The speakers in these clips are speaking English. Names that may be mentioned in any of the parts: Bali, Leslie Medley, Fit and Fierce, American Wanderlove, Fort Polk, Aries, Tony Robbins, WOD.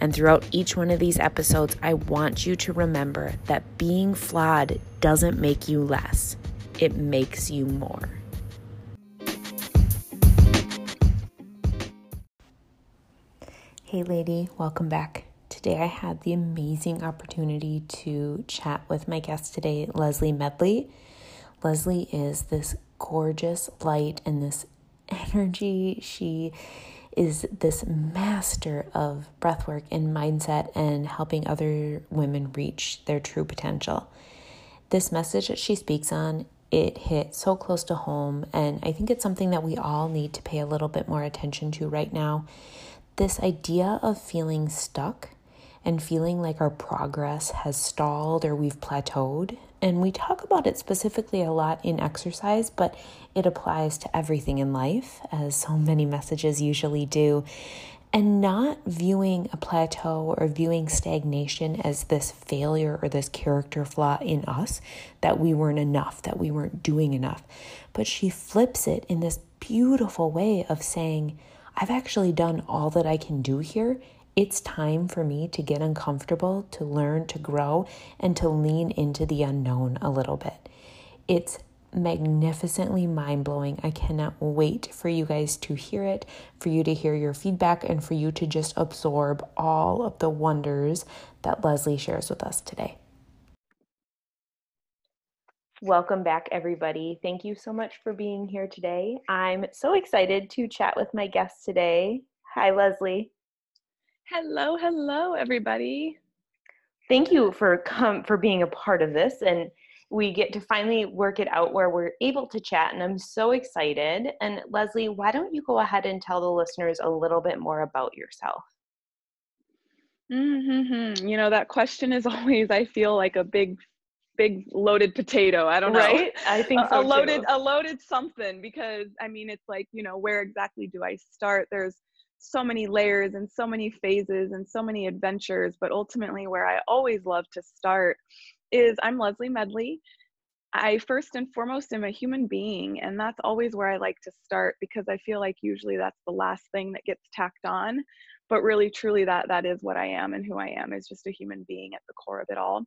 And throughout each one of these episodes, I want you to remember that being flawed doesn't make you less. It makes you more. Hey lady, welcome back. Today I had the amazing opportunity to chat with my guest today, Leslie Medley. Leslie is this gorgeous light and this energy. She is this master of breathwork and mindset and helping other women reach their true potential. This message that she speaks on, it hit so close to home, and I think it's something that we all need to pay a little bit more attention to right now. This idea of feeling stuck and feeling like our progress has stalled or we've plateaued. And we talk about it specifically a lot in exercise, but it applies to everything in life, as so many messages usually do. And not viewing a plateau or viewing stagnation as this failure or this character flaw in us, that we weren't enough, that we weren't doing enough. But she flips it in this beautiful way of saying, I've actually done all that I can do here. It's time for me to get uncomfortable, to learn, to grow, and to lean into the unknown a little bit. It's magnificently mind-blowing. I cannot wait for you guys to hear it, for you to hear your feedback, and for you to just absorb all of the wonders that Leslie shares with us today. Welcome back, everybody. Thank you so much for being here today. I'm so excited to chat with my guest today. Hi, Leslie. Hello, everybody. Thank you for being a part of this, and we get to finally work it out where we're able to chat, and I'm so excited. And Leslie, why don't you go ahead and tell the listeners a little bit more about yourself? You know, that question is always, I feel like a big loaded potato. I don't know. Right? I think so, a loaded something, because I mean, it's like, you know, where exactly do I start? There's so many layers and so many phases and so many adventures, but ultimately where I always love to start is I'm Leslie Medley. I first and foremost am a human being, and that's always where I like to start, because I feel like usually that's the last thing that gets tacked on, but really truly that is what I am, and who I am is just a human being at the core of it all.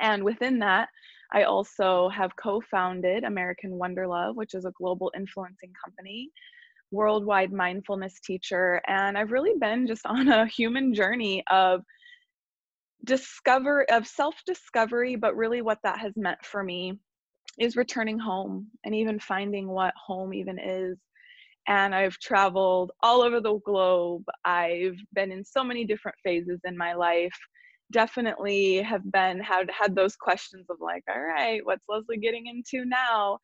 And within that, I also have co-founded American Wanderlove, which is a global influencing company, worldwide mindfulness teacher, and I've really been just on a human journey of self-discovery, but really what that has meant for me is returning home and even finding what home even is. And I've traveled all over the globe. I've been in so many different phases in my life. Definitely have been had those questions of like, all right, what's Leslie getting into now?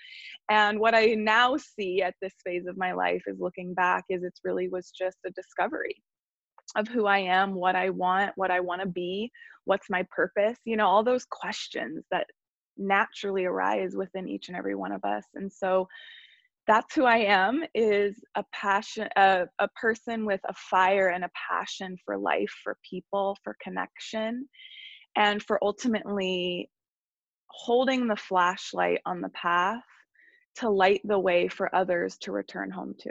And what I now see at this phase of my life is looking back is it really was just a discovery of who I am, what I want to be, what's my purpose, you know, all those questions that naturally arise within each and every one of us. And so that's who I am, is a passion, a person with a fire and a passion for life, for people, for connection, and for ultimately holding the flashlight on the path to light the way for others to return home to.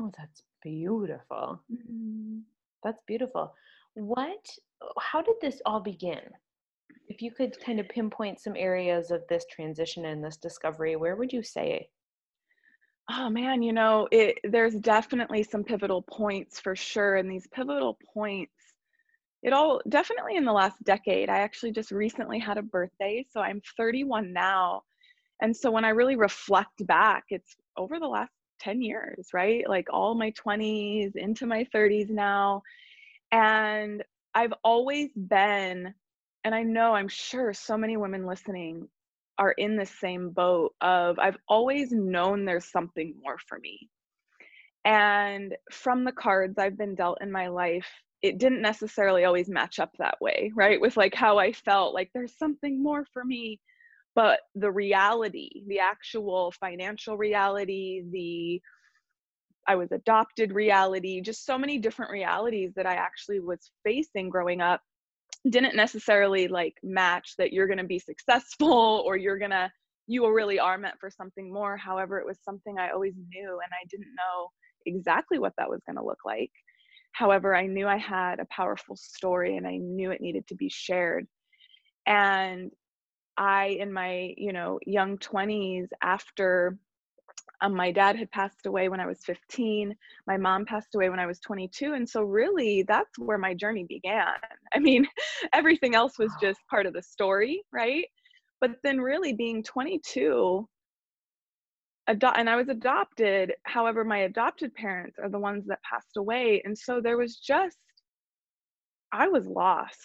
Oh, that's beautiful. Mm-hmm. That's beautiful. How did this all begin? If you could kind of pinpoint some areas of this transition and this discovery, where would you say? Oh man, you know, there's definitely some pivotal points for sure. And these pivotal points, it all definitely in the last decade. I actually just recently had a birthday, so I'm 31 now. And so when I really reflect back, it's over the last 10 years, right? Like all my 20s into my 30s now. And I've always been, and I know I'm sure so many women listening are in the same boat of, I've always known there's something more for me. And from the cards I've been dealt in my life, it didn't necessarily always match up that way, right? With like how I felt like there's something more for me. But the reality, the actual financial reality, the I was adopted reality, just so many different realities that I actually was facing growing up didn't necessarily like match that you're going to be successful or you really are meant for something more. However, it was something I always knew, and I didn't know exactly what that was going to look like. However, I knew I had a powerful story and I knew it needed to be shared. And I, in my, young 20s, after my dad had passed away when I was 15, my mom passed away when I was 22. And so really that's where my journey began. I mean, everything else was just part of the story, right? But then really being 22, and I was adopted. However, my adopted parents are the ones that passed away. And so there was just, I was lost.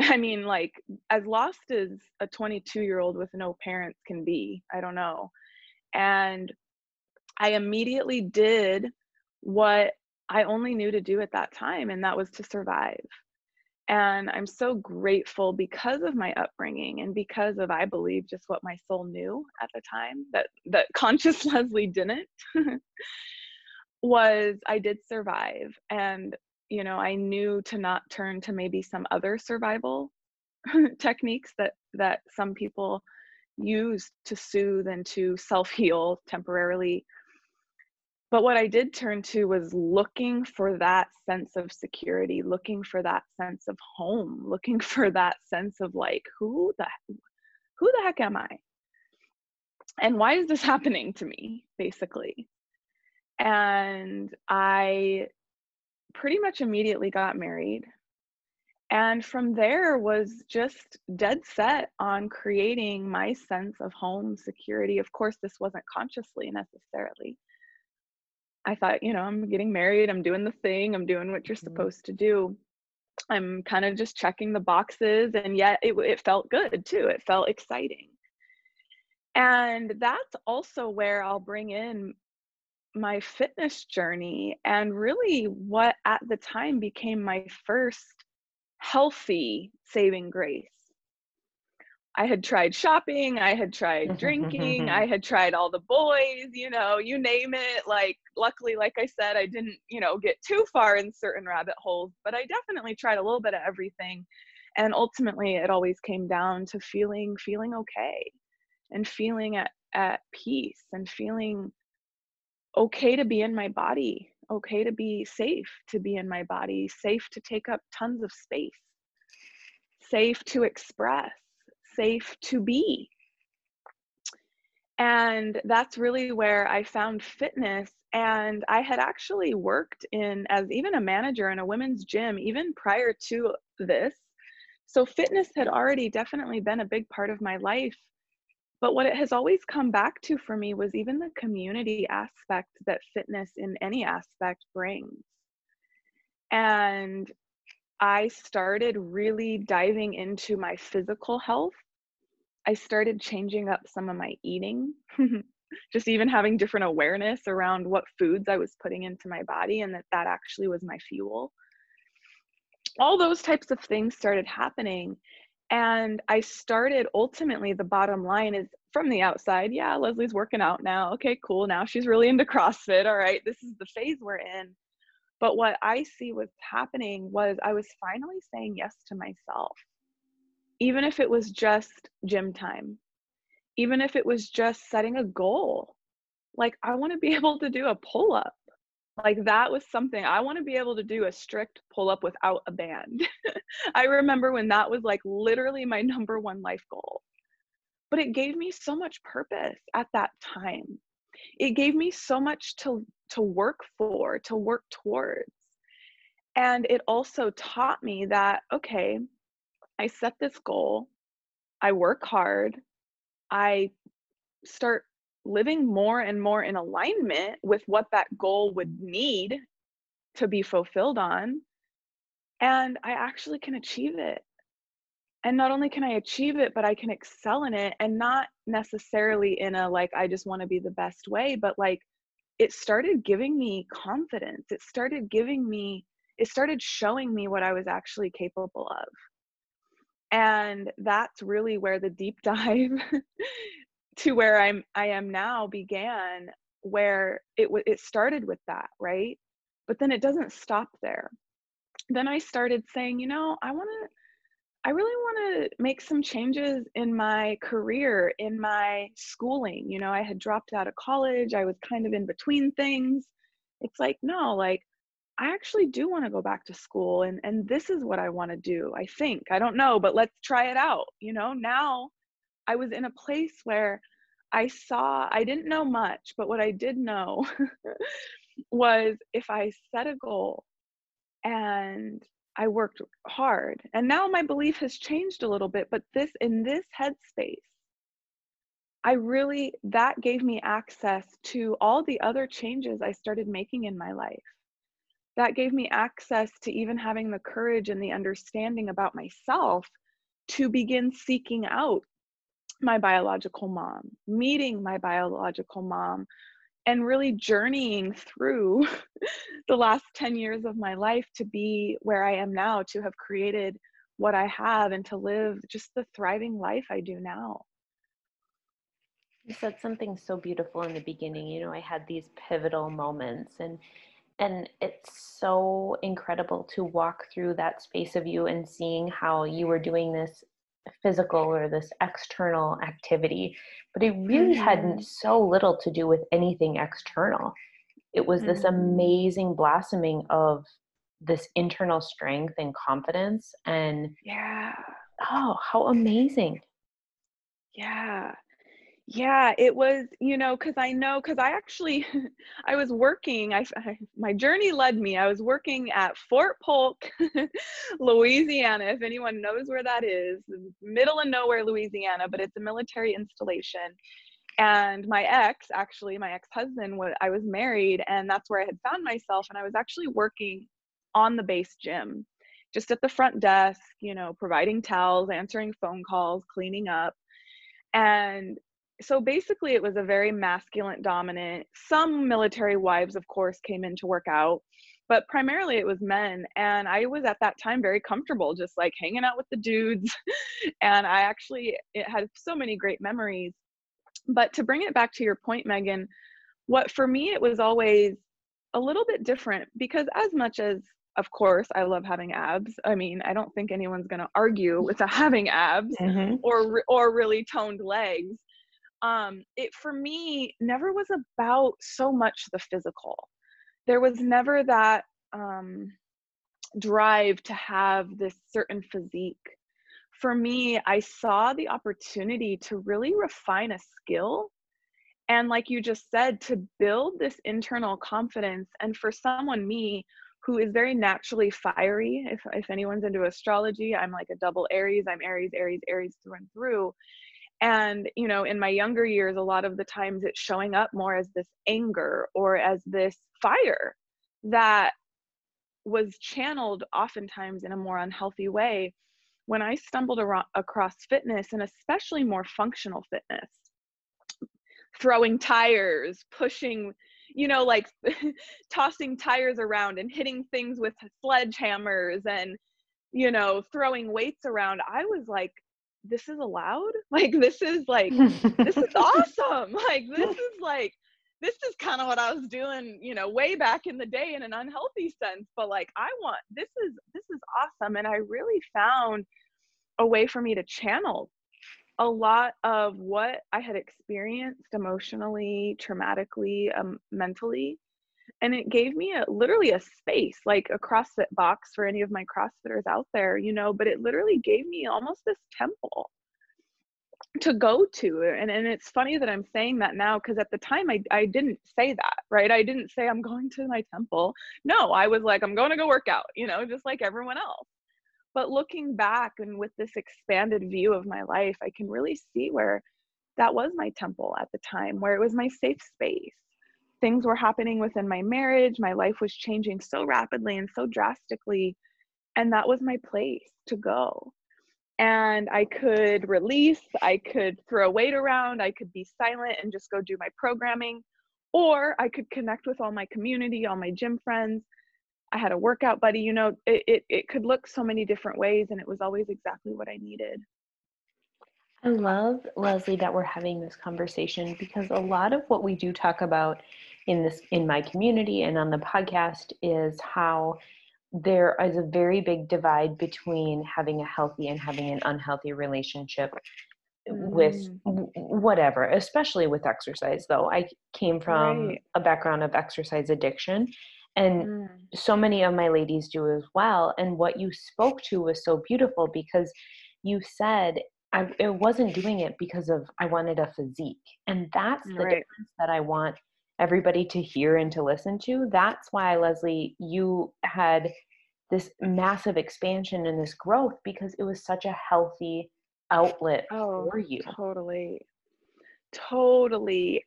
I mean, like as lost as a 22-year-old with no parents can be, I don't know. And I immediately did what I only knew to do at that time, and that was to survive. And I'm so grateful because of my upbringing and because of, I believe, just what my soul knew at the time that conscious Leslie didn't, was I did survive. And, I knew to not turn to maybe some other survival techniques that some people use to soothe and to self-heal temporarily. But what I did turn to was looking for that sense of security, looking for that sense of home, looking for that sense of like, who the heck am I? And why is this happening to me, basically? And I pretty much immediately got married. And from there was just dead set on creating my sense of home security. Of course, this wasn't consciously necessarily. I thought, I'm getting married, I'm doing the thing, I'm doing what you're supposed to do. I'm kind of just checking the boxes, and yet it felt good too. It felt exciting. And that's also where I'll bring in my fitness journey and really what at the time became my first healthy saving grace. I had tried shopping, I had tried drinking, I had tried all the boys, you name it. Like, luckily, like I said, I didn't, get too far in certain rabbit holes, but I definitely tried a little bit of everything. And ultimately, it always came down to feeling okay and feeling at peace and feeling okay to be in my body, okay to be safe to be in my body, safe to take up tons of space, safe to express, safe to be. And that's really where I found fitness. And I had actually worked as even a manager in a women's gym, even prior to this. So fitness had already definitely been a big part of my life. But what it has always come back to for me was even the community aspect that fitness in any aspect brings. And I started really diving into my physical health. I started changing up some of my eating, just even having different awareness around what foods I was putting into my body and that actually was my fuel. All those types of things started happening. And I started, ultimately, the bottom line is from the outside, yeah, Leslie's working out now. Okay, cool. Now she's really into CrossFit. All right, this is the phase we're in. But what I see was happening was I was finally saying yes to myself. Even if it was just gym time, even if it was just setting a goal, like I want to be able to do a pull-up. Like that was something I want to be able to do, a strict pull-up without a band. I remember when that was like literally my number one life goal, but it gave me so much purpose at that time. It gave me so much to work for, to work towards. And it also taught me that, okay, I set this goal, I work hard, I start living more and more in alignment with what that goal would need to be fulfilled on, and I actually can achieve it. And not only can I achieve it, but I can excel in it, and not necessarily in a, like, I just want to be the best way, but like, it started giving me confidence. It started showing me what I was actually capable of. And that's really where the deep dive to where I am now began, where it started with that, right? But then it doesn't stop there. Then I started saying, you know, I really want to make some changes in my career, in my schooling. You know, I had dropped out of college. I was kind of in between things. It's like, no, like, I actually do want to go back to school, and this is what I want to do. I think, I don't know, but let's try it out. You know, now I was in a place where I didn't know much, but what I did know was if I set a goal and I worked hard, and now my belief has changed a little bit, but in this headspace, that gave me access to all the other changes I started making in my life. That gave me access to even having the courage and the understanding about myself to begin seeking out my biological mom, meeting my biological mom, and really journeying through the last 10 years of my life to be where I am now, to have created what I have and to live just the thriving life I do now. You said something so beautiful in the beginning. You know, I had these pivotal moments, and it's so incredible to walk through that space of you and seeing how you were doing this physical or this external activity, but it really had so little to do with anything external. It was this amazing blossoming of this internal strength and confidence, and how amazing. Yeah, it was, you know, because I actually, I was working, my journey led me. I was working at Fort Polk, Louisiana, if anyone knows where that is, middle of nowhere, Louisiana, but it's a military installation. And my ex-husband, I was married, and that's where I had found myself. And I was actually working on the base gym, just at the front desk, you know, providing towels, answering phone calls, cleaning up. And so basically it was a very masculine dominant. Some military wives, of course, came in to work out, but primarily it was men. And I was at that time very comfortable, just like hanging out with the dudes. And it had so many great memories. But to bring it back to your point, Megan, what for me, it was always a little bit different, because as much as, of course, I love having abs. I mean, I don't think anyone's going to argue with having abs or really toned legs. It for me never was about so much the physical. There was never that drive to have this certain physique. For me, I saw the opportunity to really refine a skill. And like you just said, to build this internal confidence. And for someone, me, who is very naturally fiery, if anyone's into astrology, I'm like a double Aries. I'm Aries through and through. And, you know, in my younger years, a lot of the times it's showing up more as this anger or as this fire that was channeled oftentimes in a more unhealthy way. When I stumbled across fitness, and especially more functional fitness, throwing tires, pushing, you know, like tossing tires around and hitting things with sledgehammers and, you know, throwing weights around, I was like, this is allowed? Like, this is like, this is awesome. Like, this is kind of what I was doing, you know, way back in the day in an unhealthy sense, but like, this is awesome. And I really found a way for me to channel a lot of what I had experienced emotionally, traumatically, mentally. And it gave me literally a space, like a CrossFit box for any of my CrossFitters out there, you know, but it literally gave me almost this temple to go to. And it's funny that I'm saying that now, because at the time I didn't say that, right? I didn't say I'm going to my temple. No, I was like, I'm going to go work out, you know, just like everyone else. But looking back and with this expanded view of my life, I can really see where that was my temple at the time, where it was my safe space. Things were happening within my marriage. My life was changing so rapidly and so drastically. And that was my place to go. And I could release, I could throw weight around, I could be silent and just go do my programming, or I could connect with all my community, all my gym friends. I had a workout buddy, you know, it could look so many different ways, and it was always exactly what I needed. I love, Leslie, that we're having this conversation, because a lot of what we do talk about in my community and on the podcast is how there is a very big divide between having a healthy and having an unhealthy relationship with whatever, especially with exercise, though. I came from a background of exercise addiction, and so many of my ladies do as well. And what you spoke to was so beautiful, because you said, I wasn't doing it because of, I wanted a physique. And that's the difference that I want everybody to hear and to listen to. That's why, Leslie, you had this massive expansion and this growth, because it was such a healthy outlet for you. Totally.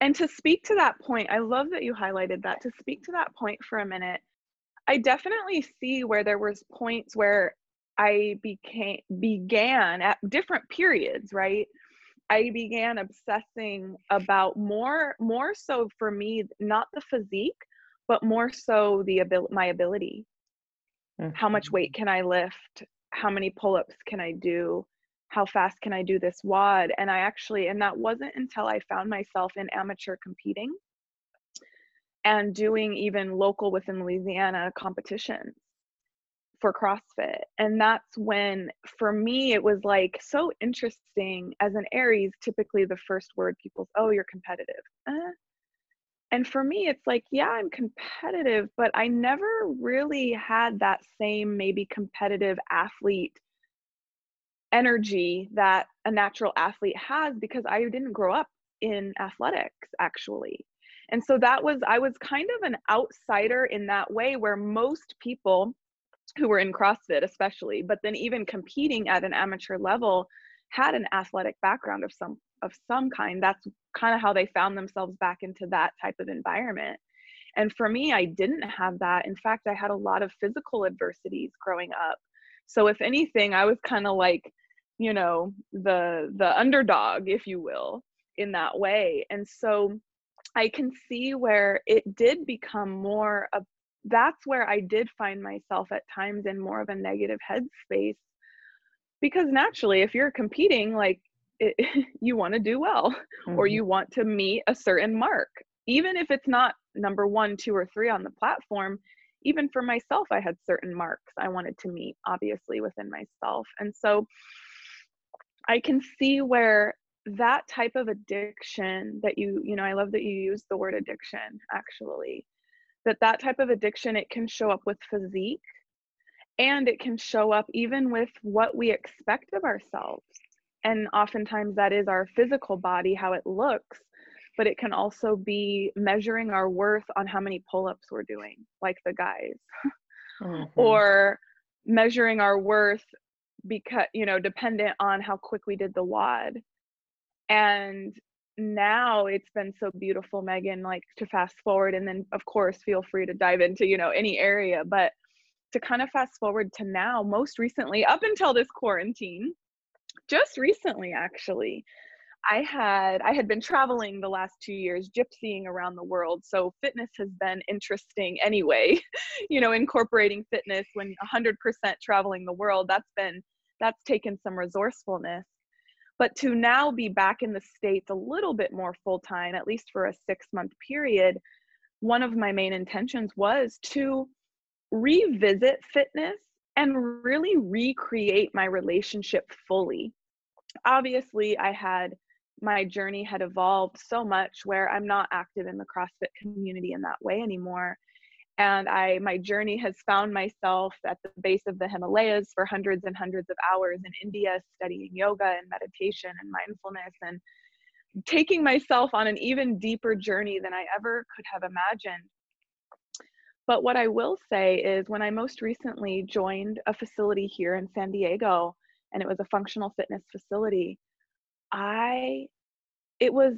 And to speak to that point, I love that you highlighted that. To speak to that point for a minute, I definitely see where there was points where I began at different periods, right? I began obsessing about more so for me, not the physique, but more so the my ability. Mm-hmm. How much weight can I lift? How many pull-ups can I do? How fast can I do this WOD? And that wasn't until I found myself in amateur competing and doing even local within Louisiana competitions for CrossFit. And that's when, for me, it was like so interesting. As an Aries, typically the first word people's, oh, you're competitive. And for me, it's like, yeah, I'm competitive, but I never really had that same maybe competitive athlete energy that a natural athlete has, because I didn't grow up in athletics, actually. And so I was kind of an outsider in that way, where most people who were in CrossFit especially, but then even competing at an amateur level, had an athletic background of some kind. That's kind of how they found themselves back into that type of environment. And for me, I didn't have that. In fact, I had a lot of physical adversities growing up. So if anything, I was kind of like, you know, the underdog, if you will, in that way. And so I can see where it did become more of, that's where I did find myself at times in more of a negative headspace, because naturally, if you're competing, like you want to do well, or you want to meet a certain mark, even if it's not number 1, 2, or 3 on the platform. Even for myself, I had certain marks I wanted to meet, obviously, within myself. And so I can see where that type of addiction that you know, I love that you use the word addiction, actually, that type of addiction, it can show up with physique, and it can show up even with what we expect of ourselves. And oftentimes that is our physical body, how it looks, but it can also be measuring our worth on how many pull-ups we're doing, like the guys, or measuring our worth because, you know, dependent on how quick we did the WOD. And now it's been so beautiful, Megan, like to fast forward, and then of course, feel free to dive into, you know, any area, but to kind of fast forward to now, most recently, up until this quarantine, just recently, actually, I had been traveling the last 2 years, gypsying around the world. So fitness has been interesting anyway, you know, incorporating fitness when 100% traveling the world, that's taken some resourcefulness. But to now be back in the States a little bit more full-time, at least for a 6-month period, one of my main intentions was to revisit fitness and really recreate my relationship fully. Obviously, my journey had evolved so much where I'm not active in the CrossFit community in that way anymore. And my journey has found myself at the base of the Himalayas for hundreds and hundreds of hours in India, studying yoga and meditation and mindfulness, and taking myself on an even deeper journey than I ever could have imagined. But what I will say is, when I most recently joined a facility here in San Diego, and it was a functional fitness facility, it was,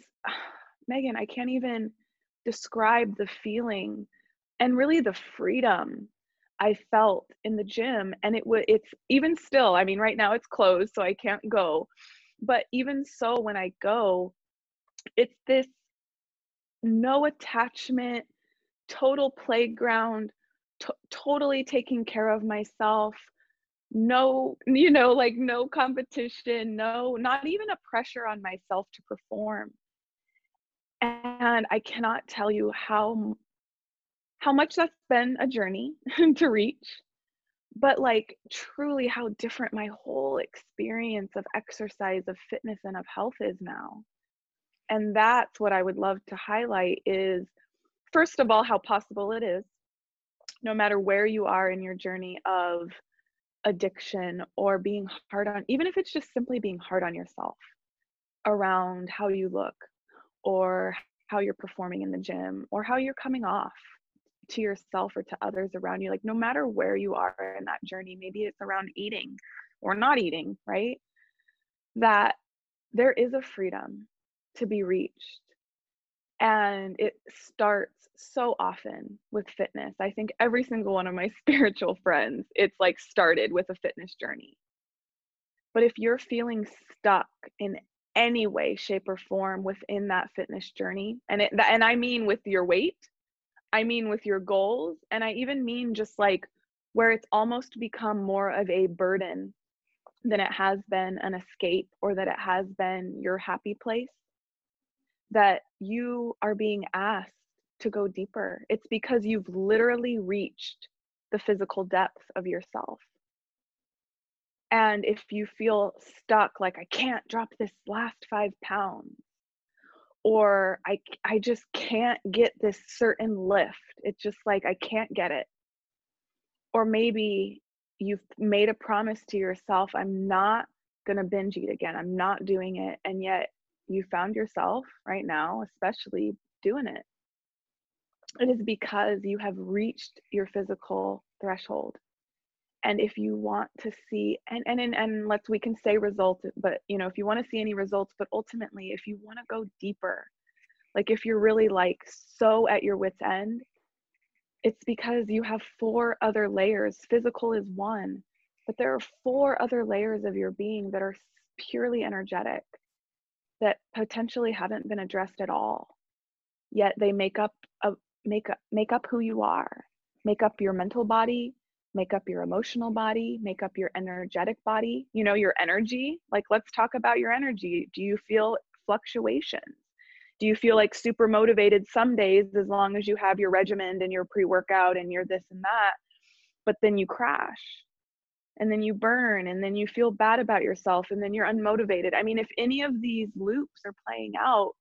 Megan, I can't even describe the feeling and really the freedom I felt in the gym. And it's even still, I mean, right now it's closed, so I can't go. But even so, when I go, it's this no attachment, total playground, totally taking care of myself. No, you know, like no competition, no, not even a pressure on myself to perform. And I cannot tell you how much that's been a journey to reach, but like truly how different my whole experience of exercise, of fitness, and of health is now. And that's what I would love to highlight is, first of all, how possible it is, no matter where you are in your journey of addiction or being hard on, even if it's just simply being hard on yourself around how you look or how you're performing in the gym or how you're coming off to yourself or to others around you, like no matter where you are in that journey, maybe it's around eating or not eating, right? That there is a freedom to be reached. And it starts so often with fitness. I think every single one of my spiritual friends, it's like started with a fitness journey. But if you're feeling stuck in any way, shape, or form within that fitness journey, and I mean with your weight, I mean with your goals, and I even mean just like where it's almost become more of a burden than it has been an escape or that it has been your happy place, that you are being asked to go deeper. It's because you've literally reached the physical depth of yourself. And if you feel stuck, like I can't drop this last 5 pounds, or I just can't get this certain lift. It's just like, I can't get it. Or maybe you've made a promise to yourself, I'm not gonna binge eat again. I'm not doing it. And yet you found yourself right now, especially doing it. It is because you have reached your physical threshold. And if you want to see, and let's, we can say results, but you know, if you want to see any results, but ultimately, if you want to go deeper, like if you're really like so at your wit's end, it's because you have 4 other layers. Physical is one, but there are 4 other layers of your being that are purely energetic, that potentially haven't been addressed at all, yet they make up who you are, make up your mental body, make up your emotional body, make up your energetic body, you know, your energy. Like, let's talk about your energy. Do you feel fluctuations? Do you feel like super motivated some days as long as you have your regimen and your pre-workout and your this and that, but then you crash? And then you burn, and then you feel bad about yourself, and then you're unmotivated. I mean, if any of these loops are playing out,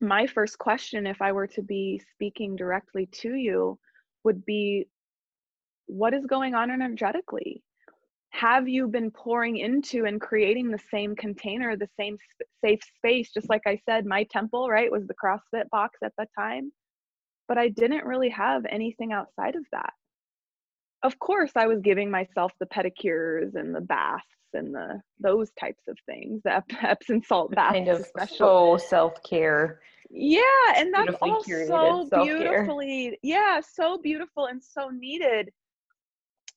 my first question, if I were to be speaking directly to you, would be, what is going on energetically? Have you been pouring into and creating the same container, the same safe space? Just like I said, my temple, right, was the CrossFit box at that time, but I didn't really have anything outside of that. Of course, I was giving myself the pedicures and the baths and those types of things, the Epsom salt baths. Kind of special self-care. Yeah, and that's all so beautifully, yeah, so beautiful and so needed.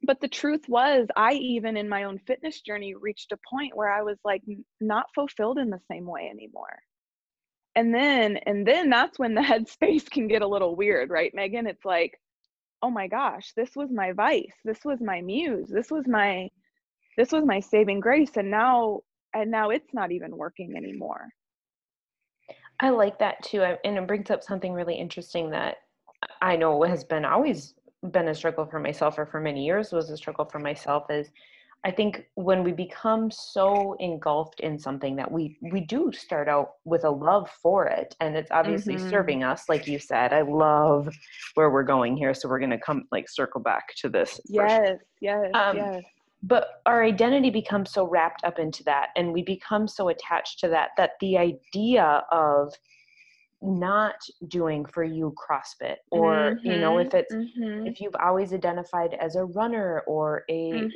But the truth was, I even in my own fitness journey reached a point where I was like not fulfilled in the same way anymore. And then that's when the headspace can get a little weird, right, Megan? It's like, oh my gosh, this was my vice. This was my muse. This was my saving grace. And now it's not even working anymore. I like that too. And it brings up something really interesting that I know has been always been a struggle for myself, or for many years was a struggle for myself, is I think when we become so engulfed in something that we do start out with a love for it, and it's obviously serving us, like you said. I love where we're going here, so we're going to come like circle back to this. Yes. But our identity becomes so wrapped up into that, and we become so attached to that, that the idea of not doing, for you, CrossFit, or you know, if it's if you've always identified as a runner or a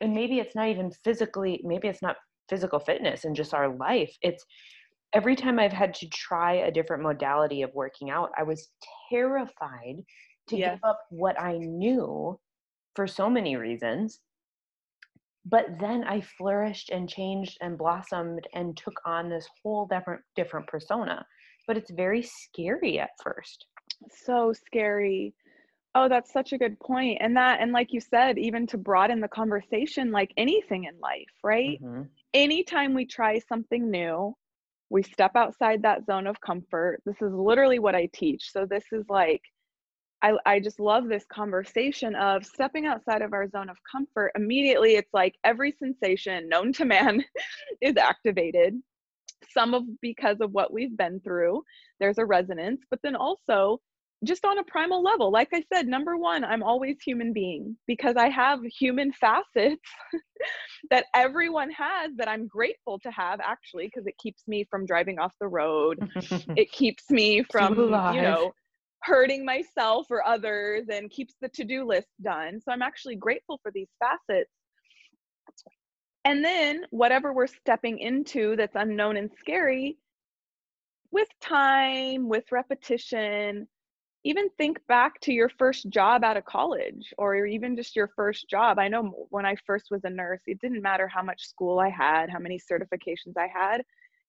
and maybe it's not even physically, maybe it's not physical fitness and just our life. It's every time I've had to try a different modality of working out, I was terrified to give up what I knew for so many reasons. But then I flourished and changed and blossomed and took on this whole different persona. But it's very scary at first. So scary. Oh, that's such a good point. And like you said, even to broaden the conversation, like anything in life, right? Mm-hmm. Anytime we try something new, we step outside that zone of comfort. This is literally what I teach. So this is like, I just love this conversation of stepping outside of our zone of comfort. Immediately, it's like every sensation known to man is activated. Because of what we've been through, there's a resonance, but then also just on a primal level, like I said, number one, I'm always human being because I have human facets that everyone has that I'm grateful to have, actually, because it keeps me from driving off the road. It keeps me from, you know, hurting myself or others, and keeps the to-do list done. So I'm actually grateful for these facets. And then whatever we're stepping into that's unknown and scary, with time, with repetition, even think back to your first job out of college, or even just your first job. I know when I first was a nurse, it didn't matter how much school I had, how many certifications I had.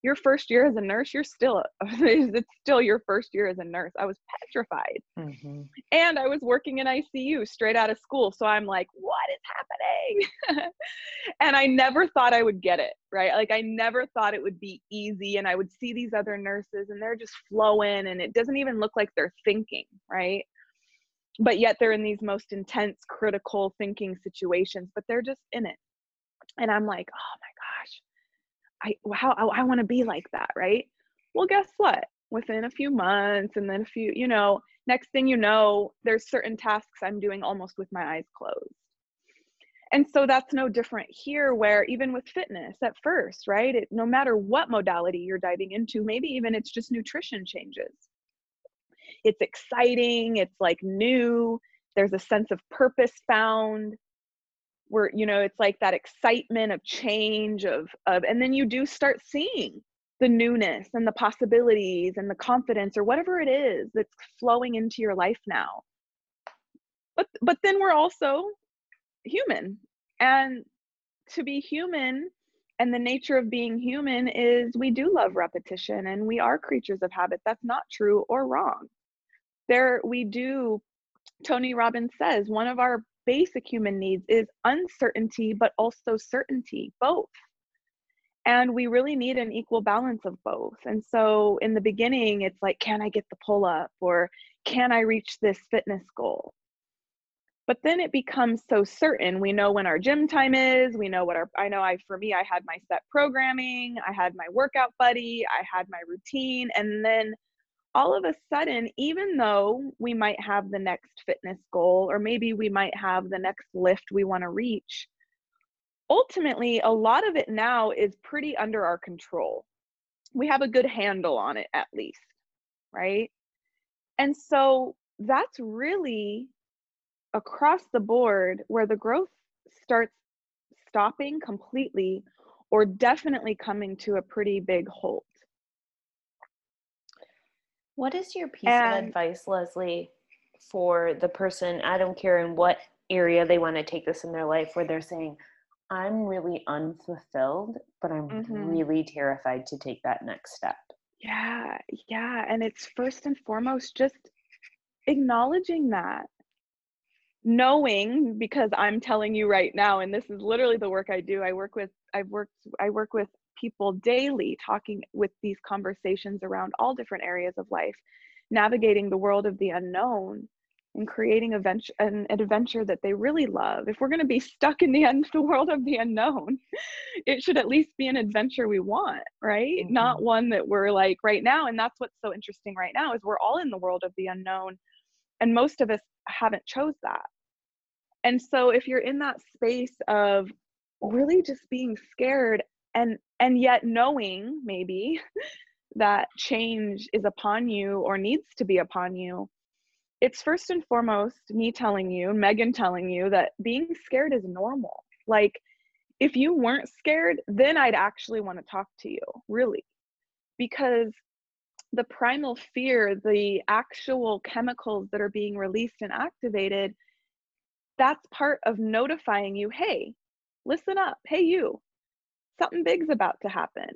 Your first year as a nurse, it's still your first year as a nurse. I was petrified. Mm-hmm. And I was working in ICU straight out of school. So I'm like, what is happening? And I never thought I would get it, right? Like I never thought it would be easy. And I would see these other nurses and they're just flowing and it doesn't even look like they're thinking, right? But yet they're in these most intense, critical thinking situations, but they're just in it. And I'm like, oh my gosh. I want to be like that, right? Well, guess what? Within a few months and then a few, you know, next thing you know, there's certain tasks I'm doing almost with my eyes closed. And so that's no different here, where even with fitness at first, right? No matter what modality you're diving into, maybe even it's just nutrition changes. It's exciting. It's like new. There's a sense of purpose found. Where, you know, it's like that excitement of change of, and then you do start seeing the newness and the possibilities and the confidence or whatever it is that's flowing into your life now. But then we're also human, and to be human and the nature of being human is we do love repetition and we are creatures of habit. That's not true or wrong. Tony Robbins says, one of our basic human needs is uncertainty, but also certainty, both. And we really need an equal balance of both. And so in the beginning, it's like, can I get the pull up, or can I reach this fitness goal? But then it becomes so certain. We know when our gym time is, we know for me, I had my set programming, I had my workout buddy, I had my routine. And then all of a sudden, even though we might have the next fitness goal, or maybe we might have the next lift we want to reach, ultimately, a lot of it now is pretty under our control. We have a good handle on it, at least, right? And so that's really across the board where the growth starts stopping completely, or definitely coming to a pretty big halt. What is your piece of advice, Leslie, for the person, I don't care in what area they want to take this in their life, where they're saying, I'm really unfulfilled, but I'm really terrified to take that next step? Yeah. And it's first and foremost just acknowledging that, knowing, because I'm telling you right now, and this is literally the work I do. I work with people daily, talking with these conversations around all different areas of life, navigating the world of the unknown and creating an adventure that they really love. If we're going to be stuck in the world of the unknown, it should at least be an adventure we want, right? Mm-hmm. Not one that we're like right now. And that's what's so interesting right now is we're all in the world of the unknown, and most of us haven't chose that. And so if you're in that space of really just being scared, and yet knowing maybe that change is upon you or needs to be upon you, it's first and foremost me telling you, Megan telling you, that being scared is normal. Like if you weren't scared, then I'd actually want to talk to you, really, because the primal fear, the actual chemicals that are being released and activated, that's part of notifying you, hey, listen up, hey you. Something big's about to happen.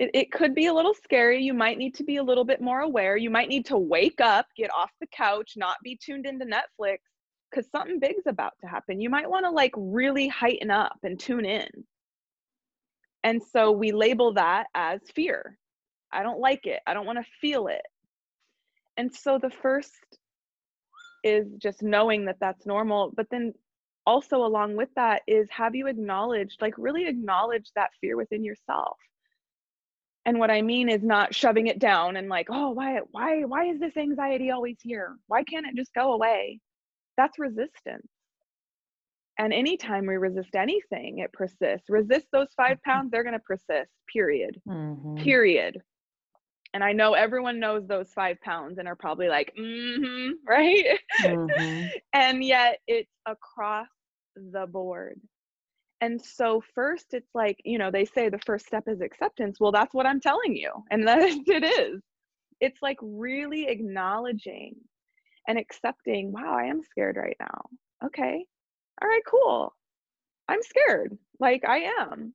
It could be a little scary. You might need to be a little bit more aware. You might need to wake up, get off the couch, not be tuned into Netflix, because something big's about to happen. You might want to like really heighten up and tune in. And so we label that as fear. I don't like it. I don't want to feel it. And so the first is just knowing that that's normal. But then also along with that is, have you acknowledged, like really acknowledge that fear within yourself? And what I mean is not shoving it down and like, oh, why is this anxiety always here? Why can't it just go away? That's resistance. And anytime we resist anything, it persists. Resist those 5 pounds, they're going to persist, period. Mm-hmm. Period. And I know everyone knows those 5 pounds and are probably like, mm-hmm, right? Mm-hmm. And yet it's across the board. And so first it's like, you know, they say the first step is acceptance. Well, that's what I'm telling you. And that it is. It's like really acknowledging and accepting, wow, I am scared right now. Okay. All right, cool. I'm scared. Like I am.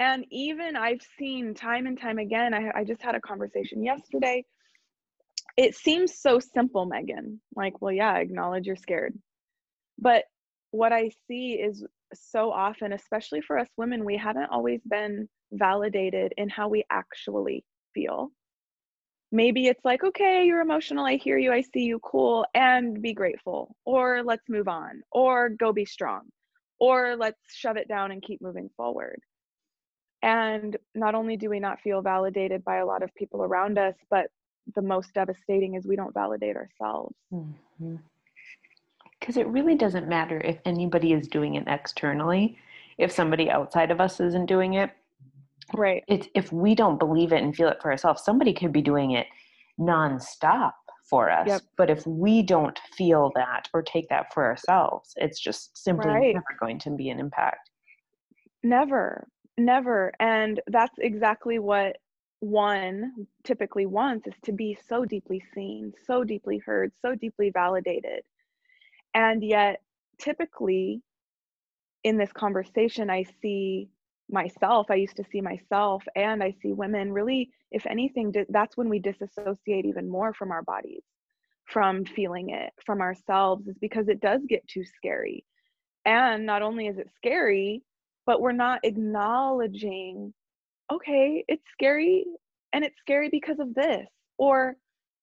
And even I've seen time and time again, I just had a conversation yesterday. It seems so simple, Megan. Like, well, yeah, acknowledge you're scared. But what I see is so often, especially for us women, we haven't always been validated in how we actually feel. Maybe it's like, okay, you're emotional. I hear you. I see you. Cool. And be grateful, or let's move on, or go be strong, or let's shove it down and keep moving forward. And not only do we not feel validated by a lot of people around us, but the most devastating is we don't validate ourselves. Mm-hmm. Because it really doesn't matter if anybody is doing it externally, if somebody outside of us isn't doing it. Right. It's if we don't believe it and feel it for ourselves, somebody could be doing it nonstop for us. Yep. But if we don't feel that or take that for ourselves, it's just simply never going to be an impact. Never. And that's exactly what one typically wants, is to be so deeply seen, so deeply heard, so deeply validated. And yet typically in this conversation, I see myself, I used to see myself, and I see women really, if anything, that's when we disassociate even more from our bodies, from feeling it, from ourselves, is because it does get too scary. And not only is it scary, but we're not acknowledging, okay, it's scary, and it's scary because of this, or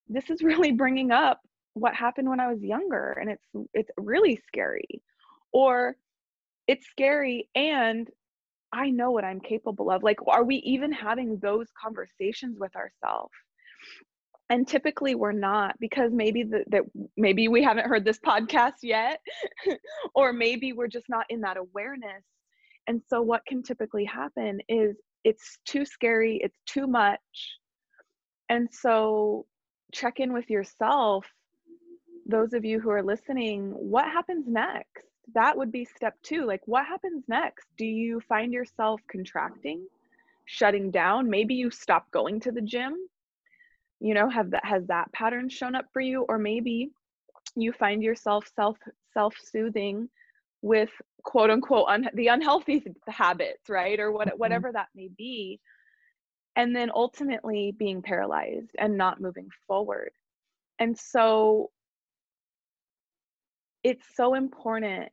this is really bringing up what happened when I was younger, and it's really scary, or it's scary and I know what I'm capable of. Like, are we even having those conversations with ourselves? And typically we're not, because maybe we haven't heard this podcast yet, or maybe we're just not in that awareness. And so what can typically happen is it's too scary, it's too much. And so check in with yourself. Those of you who are listening, what happens next? That would be step two. Like, what happens next? Do you find yourself contracting, shutting down? Maybe you stop going to the gym. You know, has that pattern shown up for you? Or maybe you find yourself self-soothing with quote unquote the unhealthy habits, right? Or whatever that may be. And then ultimately being paralyzed and not moving forward. And so it's so important,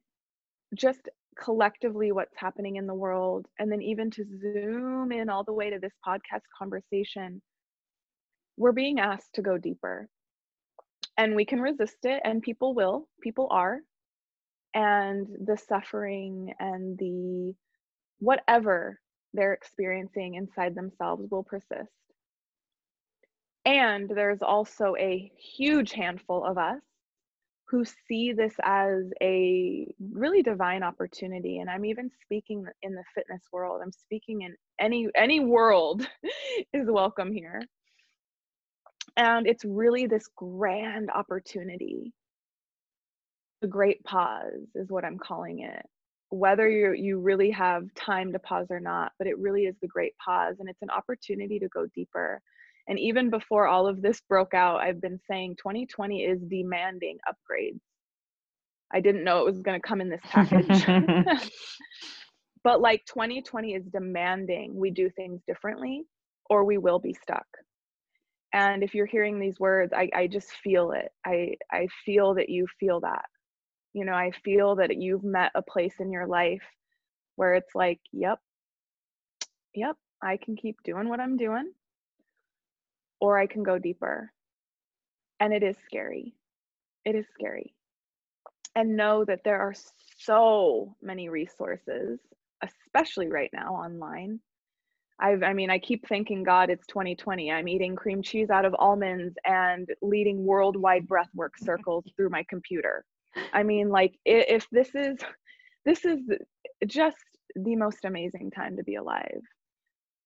just collectively what's happening in the world, and then even to zoom in all the way to this podcast conversation, we're being asked to go deeper. And we can resist it, and people are, and the suffering and the whatever they're experiencing inside themselves will persist. And there's also a huge handful of us who see this as a really divine opportunity. And I'm even speaking in the fitness world. I'm speaking in any world is welcome here. And it's really this grand opportunity. The great pause is what I'm calling it. Whether you really have time to pause or not, but it really is the great pause. And it's an opportunity to go deeper. And even before all of this broke out, I've been saying 2020 is demanding upgrades. I didn't know it was going to come in this package. But like 2020 is demanding we do things differently, or we will be stuck. And if you're hearing these words, I just feel it. I feel that you feel that. You know, I feel that you've met a place in your life where it's like, yep, I can keep doing what I'm doing, or I can go deeper. And it is scary. It is scary. And know that there are so many resources, especially right now online. I keep thanking God it's 2020. I'm eating cream cheese out of almonds and leading worldwide breathwork circles through my computer. I mean, like, if this is just the most amazing time to be alive.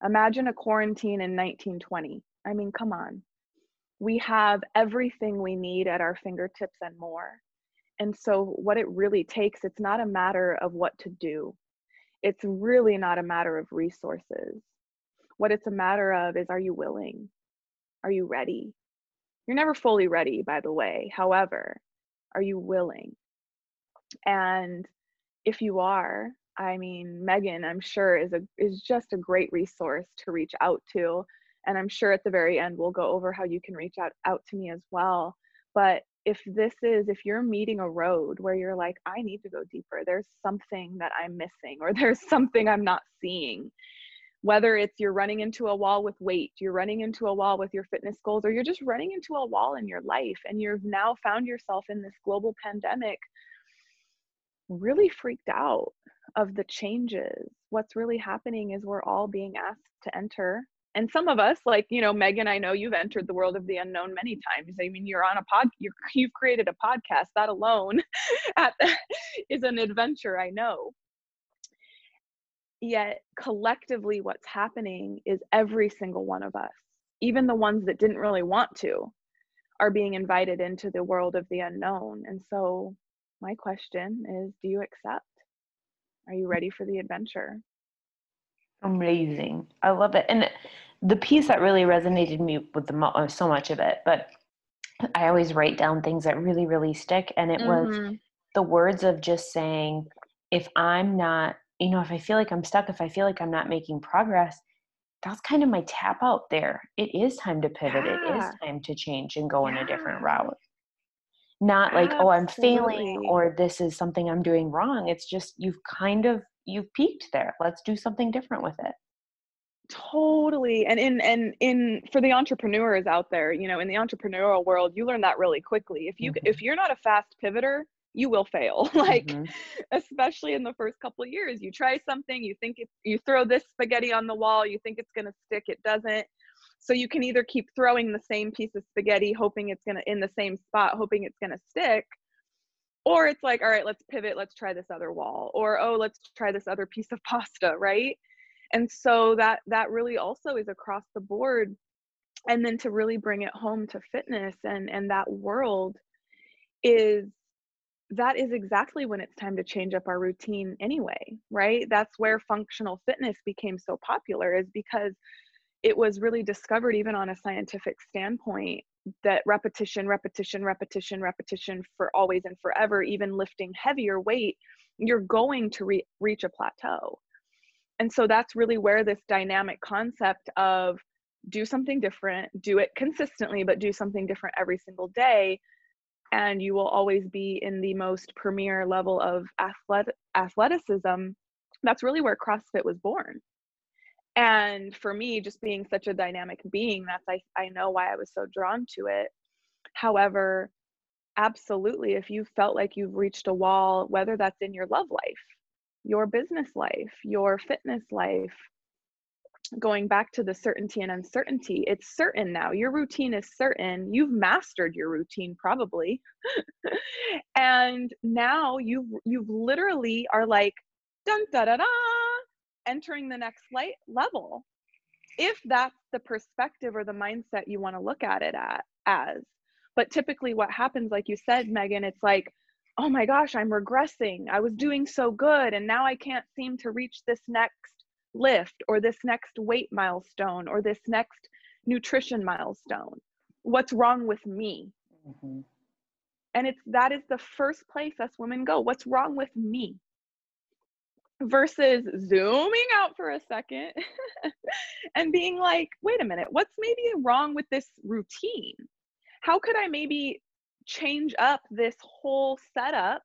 Imagine a quarantine in 1920. I mean, come on. We have everything we need at our fingertips and more. And so what it really takes, it's not a matter of what to do. It's really not a matter of resources. What it's a matter of is, are you willing? Are you ready? You're never fully ready, by the way. However, are you willing? And if you are, I mean, Megan, I'm sure is just a great resource to reach out to. And I'm sure at the very end, we'll go over how you can reach out to me as well. But if you're meeting a road where you're like, I need to go deeper, there's something that I'm missing, or there's something I'm not seeing, whether it's you're running into a wall with weight, you're running into a wall with your fitness goals, or you're just running into a wall in your life, and you've now found yourself in this global pandemic, really freaked out of the changes. What's really happening is we're all being asked to enter. And some of us, like, you know, Megan, I know you've entered the world of the unknown many times. I mean, you've created a podcast. That alone is an adventure, I know. Yet collectively what's happening is every single one of us, even the ones that didn't really want to, are being invited into the world of the unknown. And so my question is, do you accept? Are you ready for the adventure? Amazing. I love it. And the piece that really resonated me with so much of it, but I always write down things that really, really stick. And it was the words of just saying, if I'm not, you know, if I feel like I'm stuck, if I feel like I'm not making progress, that's kind of my tap out there. It is time to pivot. Yeah. It is time to change and go in a different route. Not like, oh, I'm failing, or this is something I'm doing wrong. It's just, you've peaked there. Let's do something different with it. Totally. And for the entrepreneurs out there, you know, in the entrepreneurial world, you learn that really quickly. If you're not a fast pivoter, you will fail. Like, especially in the first couple of years, you try something, you throw this spaghetti on the wall, you think it's going to stick, it doesn't. So you can either keep throwing the same piece of spaghetti, in the same spot, hoping it's going to stick. Or it's like, all right, let's pivot, let's try this other wall, or, oh, let's try this other piece of pasta, right? And so that really also is across the board. And then to really bring it home to fitness and that world, that is exactly when it's time to change up our routine anyway, right? That's where functional fitness became so popular, is because it was really discovered, even on a scientific standpoint, that repetition for always and forever, even lifting heavier weight, you're going to reach a plateau. And so that's really where this dynamic concept of do something different, do it consistently, but do something different every single day. And you will always be in the most premier level of athleticism. That's really where CrossFit was born. And for me, just being such a dynamic being, that's, I know why I was so drawn to it. However, absolutely, if you felt like you've reached a wall, whether that's in your love life, your business life, your fitness life, going back to the certainty and uncertainty, it's certain now. Your routine is certain. You've mastered your routine, probably. And now you've literally are like, dun da da da, entering the next level, if that's the perspective or the mindset you want to look at it as. But typically what happens, like you said, Megan, it's like, oh my gosh, I'm regressing. I was doing so good, and now I can't seem to reach this next lift, or this next weight milestone, or this next nutrition milestone. What's wrong with me? Mm-hmm. And that is the first place us women go. What's wrong with me? Versus zooming out for a second and being like, wait a minute, what's maybe wrong with this routine? How could I maybe change up this whole setup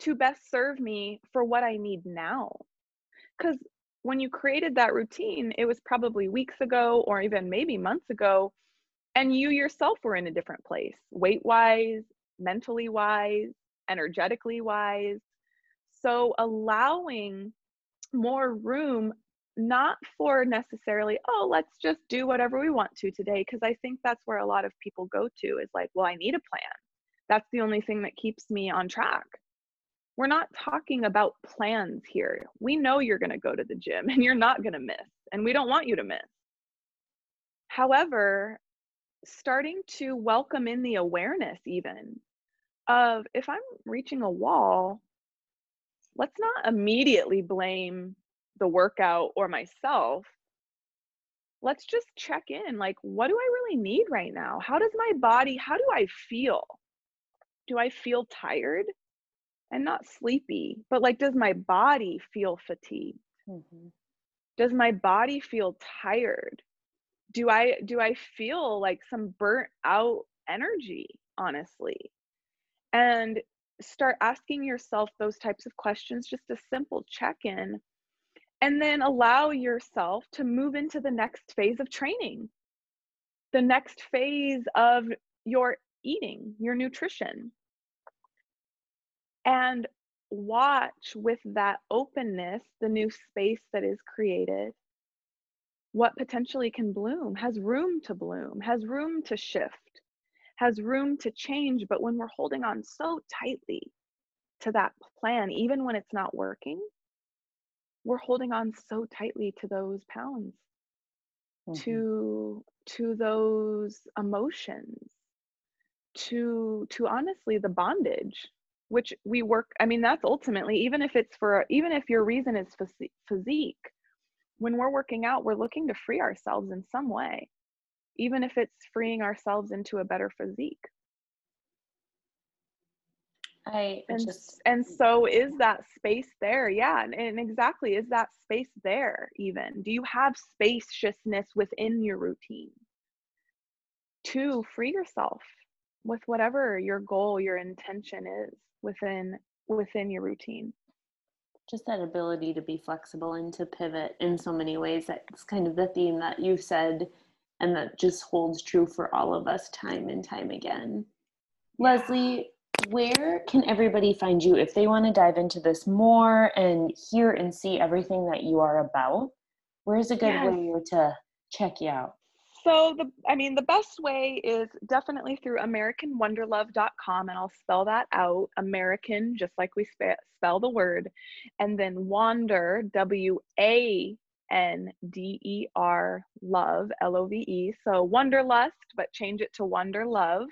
to best serve me for what I need now? Because when you created that routine, it was probably weeks ago or even maybe months ago, and you yourself were in a different place, weight-wise, mentally-wise, energetically-wise. So allowing more room, not for necessarily, oh, let's just do whatever we want to today, because I think that's where a lot of people go to is like, well, I need a plan. That's the only thing that keeps me on track. We're not talking about plans here. We know you're going to go to the gym and you're not going to miss, and we don't want you to miss. However, starting to welcome in the awareness even of, if I'm reaching a wall, let's not immediately blame the workout or myself. Let's just check in, like, what do I really need right now? How does my body, how do I feel? Do I feel tired? And not sleepy, but like, does my body feel fatigued? Mm-hmm. Does my body feel tired? Do I feel like some burnt out energy, honestly? And start asking yourself those types of questions, just a simple check-in, and then allow yourself to move into the next phase of training, the next phase of your eating, your nutrition. And watch with that openness, the new space that is created, what potentially can bloom, has room to shift, has room to change. But when we're holding on so tightly to that plan, even when it's not working, we're holding on so tightly to those pounds, mm-hmm. to those emotions, to honestly the bondage. Which we work, I mean, that's ultimately, even if your reason is physique, when we're working out, we're looking to free ourselves in some way, even if it's freeing ourselves into a better physique. And so is that space there? Yeah, and exactly, is that space there even? Do you have spaciousness within your routine to free yourself with whatever your goal, your intention is within your routine? Just that ability to be flexible and to pivot in so many ways. That's kind of the theme that you said, and that just holds true for all of us time and time again. Yeah. Leslie, where can everybody find you if they want to dive into this more and hear and see everything that you are about? Where's a good way to check you out? So the best way is definitely through AmericanWanderlove.com, and I'll spell that out, American, just like we spell the word, and then Wander, W-A-N-D-E-R, Love, L-O-V-E, so Wanderlust, but change it to Wanderlove,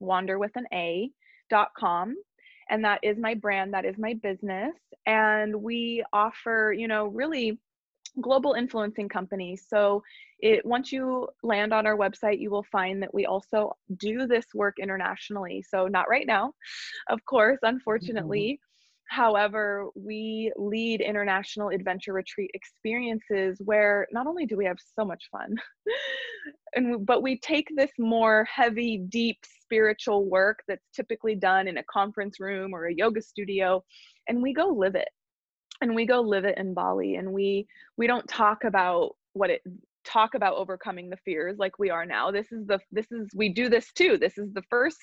Wander with an A.com, and that is my brand, that is my business, and we offer, really global influencing company. So once you land on our website, you will find that we also do this work internationally. So not right now, of course, unfortunately. Mm-hmm. However, we lead international adventure retreat experiences where not only do we have so much fun, but we take this more heavy, deep spiritual work that's typically done in a conference room or a yoga studio, and we go live it. And we go live it in Bali, and we don't talk about overcoming the fears like we are now. We do this too. This is the first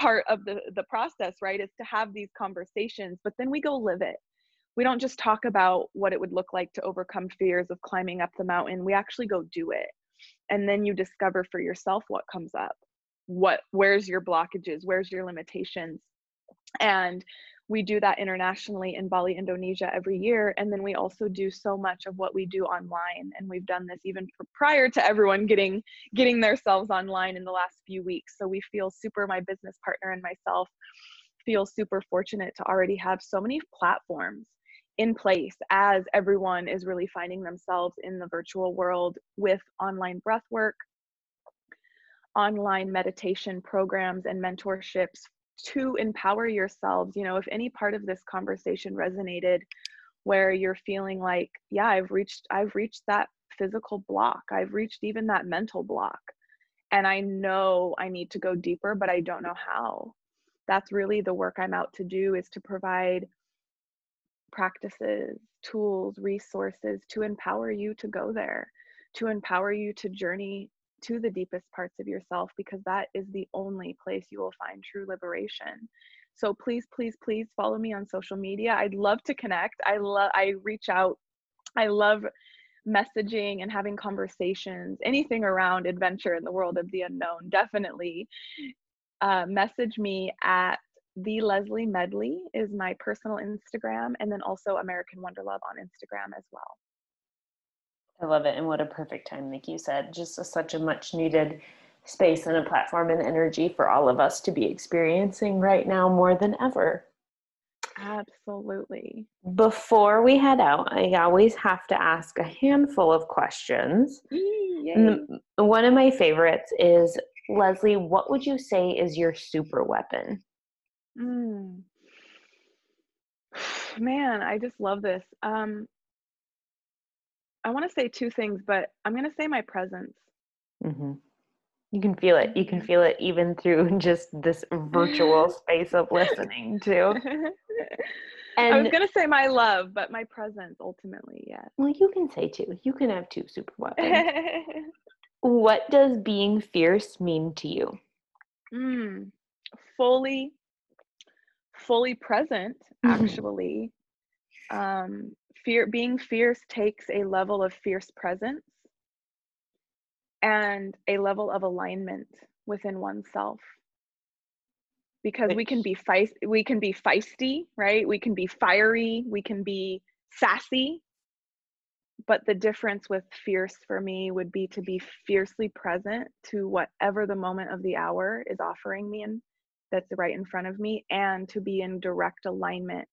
part of the process, right? Is to have these conversations, but then we go live it. We don't just talk about what it would look like to overcome fears of climbing up the mountain. We actually go do it. And then you discover for yourself what comes up, where's your blockages, where's your limitations. And we do that internationally in Bali, Indonesia every year. And then we also do so much of what we do online. And we've done this even prior to everyone getting themselves online in the last few weeks. So we feel my business partner and myself feel super fortunate to already have so many platforms in place as everyone is really finding themselves in the virtual world with online breath work, online meditation programs and mentorships, to empower yourselves. If any part of this conversation resonated where you're feeling like, I've reached that physical block. I've reached even that mental block. And I know I need to go deeper, but I don't know how. That's really the work I'm out to do, is to provide practices, tools, resources to empower you to go there, to empower you to journey to the deepest parts of yourself, because that is the only place you will find true liberation. So please, please, please follow me on social media. I'd love to connect. I reach out. I love messaging and having conversations, anything around adventure in the world of the unknown. Definitely message me at The Leslie Medley is my personal Instagram, and then also American Wanderlove on Instagram as well. I love it. And what a perfect time, like you said, just such a much needed space and a platform and energy for all of us to be experiencing right now more than ever. Absolutely. Before we head out, I always have to ask a handful of questions. And one of my favorites is, Leslie, what would you say is your super weapon? Man, I just love this. I want to say two things, but I'm going to say my presence. Mm-hmm. You can feel it. You can feel it even through just this virtual space of listening too. And I was going to say my love, but my presence ultimately, yes. Well, you can say two. You can have two super weapons. What does being fierce mean to you? Fully present, actually. Being fierce takes a level of fierce presence and a level of alignment within oneself, because we can be feisty, right? We can be fiery, we can be sassy, but the difference with fierce for me would be to be fiercely present to whatever the moment of the hour is offering me and that's right in front of me, and to be in direct alignment,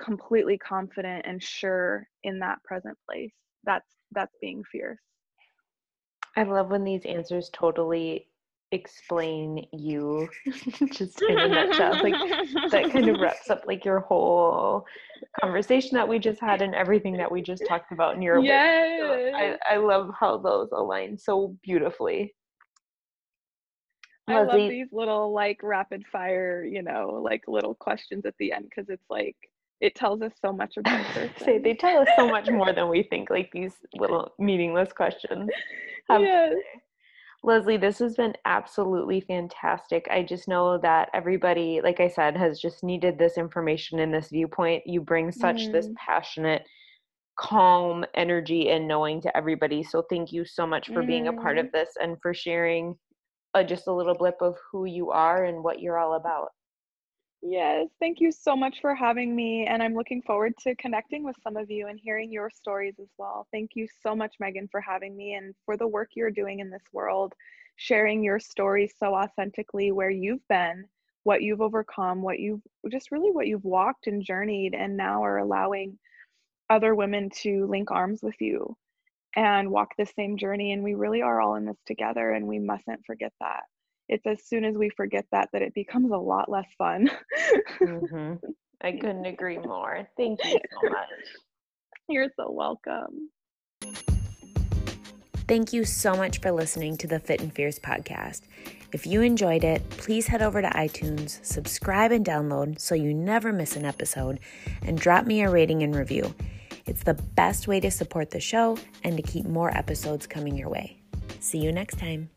completely confident and sure in that present place. That's being fierce. I love when these answers totally explain you just in a nutshell. Like, that kind of wraps up like your whole conversation that we just had and everything that we just talked about in your work. I love how those align so beautifully. I love these little like rapid fire, like little questions at the end, because it's like, it tells us so much about her. They tell us so much more than we think, like these little meaningless questions. Yes. Leslie, this has been absolutely fantastic. I just know that everybody, like I said, has just needed this information and this viewpoint. You bring such this passionate, calm energy and knowing to everybody. So thank you so much for being a part of this and for sharing just a little blip of who you are and what you're all about. Yes, thank you so much for having me, and I'm looking forward to connecting with some of you and hearing your stories as well. Thank you so much, Megan, for having me and for the work you're doing in this world, sharing your stories so authentically, where you've been, what you've overcome, what you've walked and journeyed, and now are allowing other women to link arms with you and walk the same journey. And we really are all in this together, and we mustn't forget that. It's as soon as we forget that it becomes a lot less fun. I couldn't agree more. Thank you so much. You're so welcome. Thank you so much for listening to the Fit and Fierce podcast. If you enjoyed it, please head over to iTunes, subscribe and download so you never miss an episode, and drop me a rating and review. It's the best way to support the show and to keep more episodes coming your way. See you next time.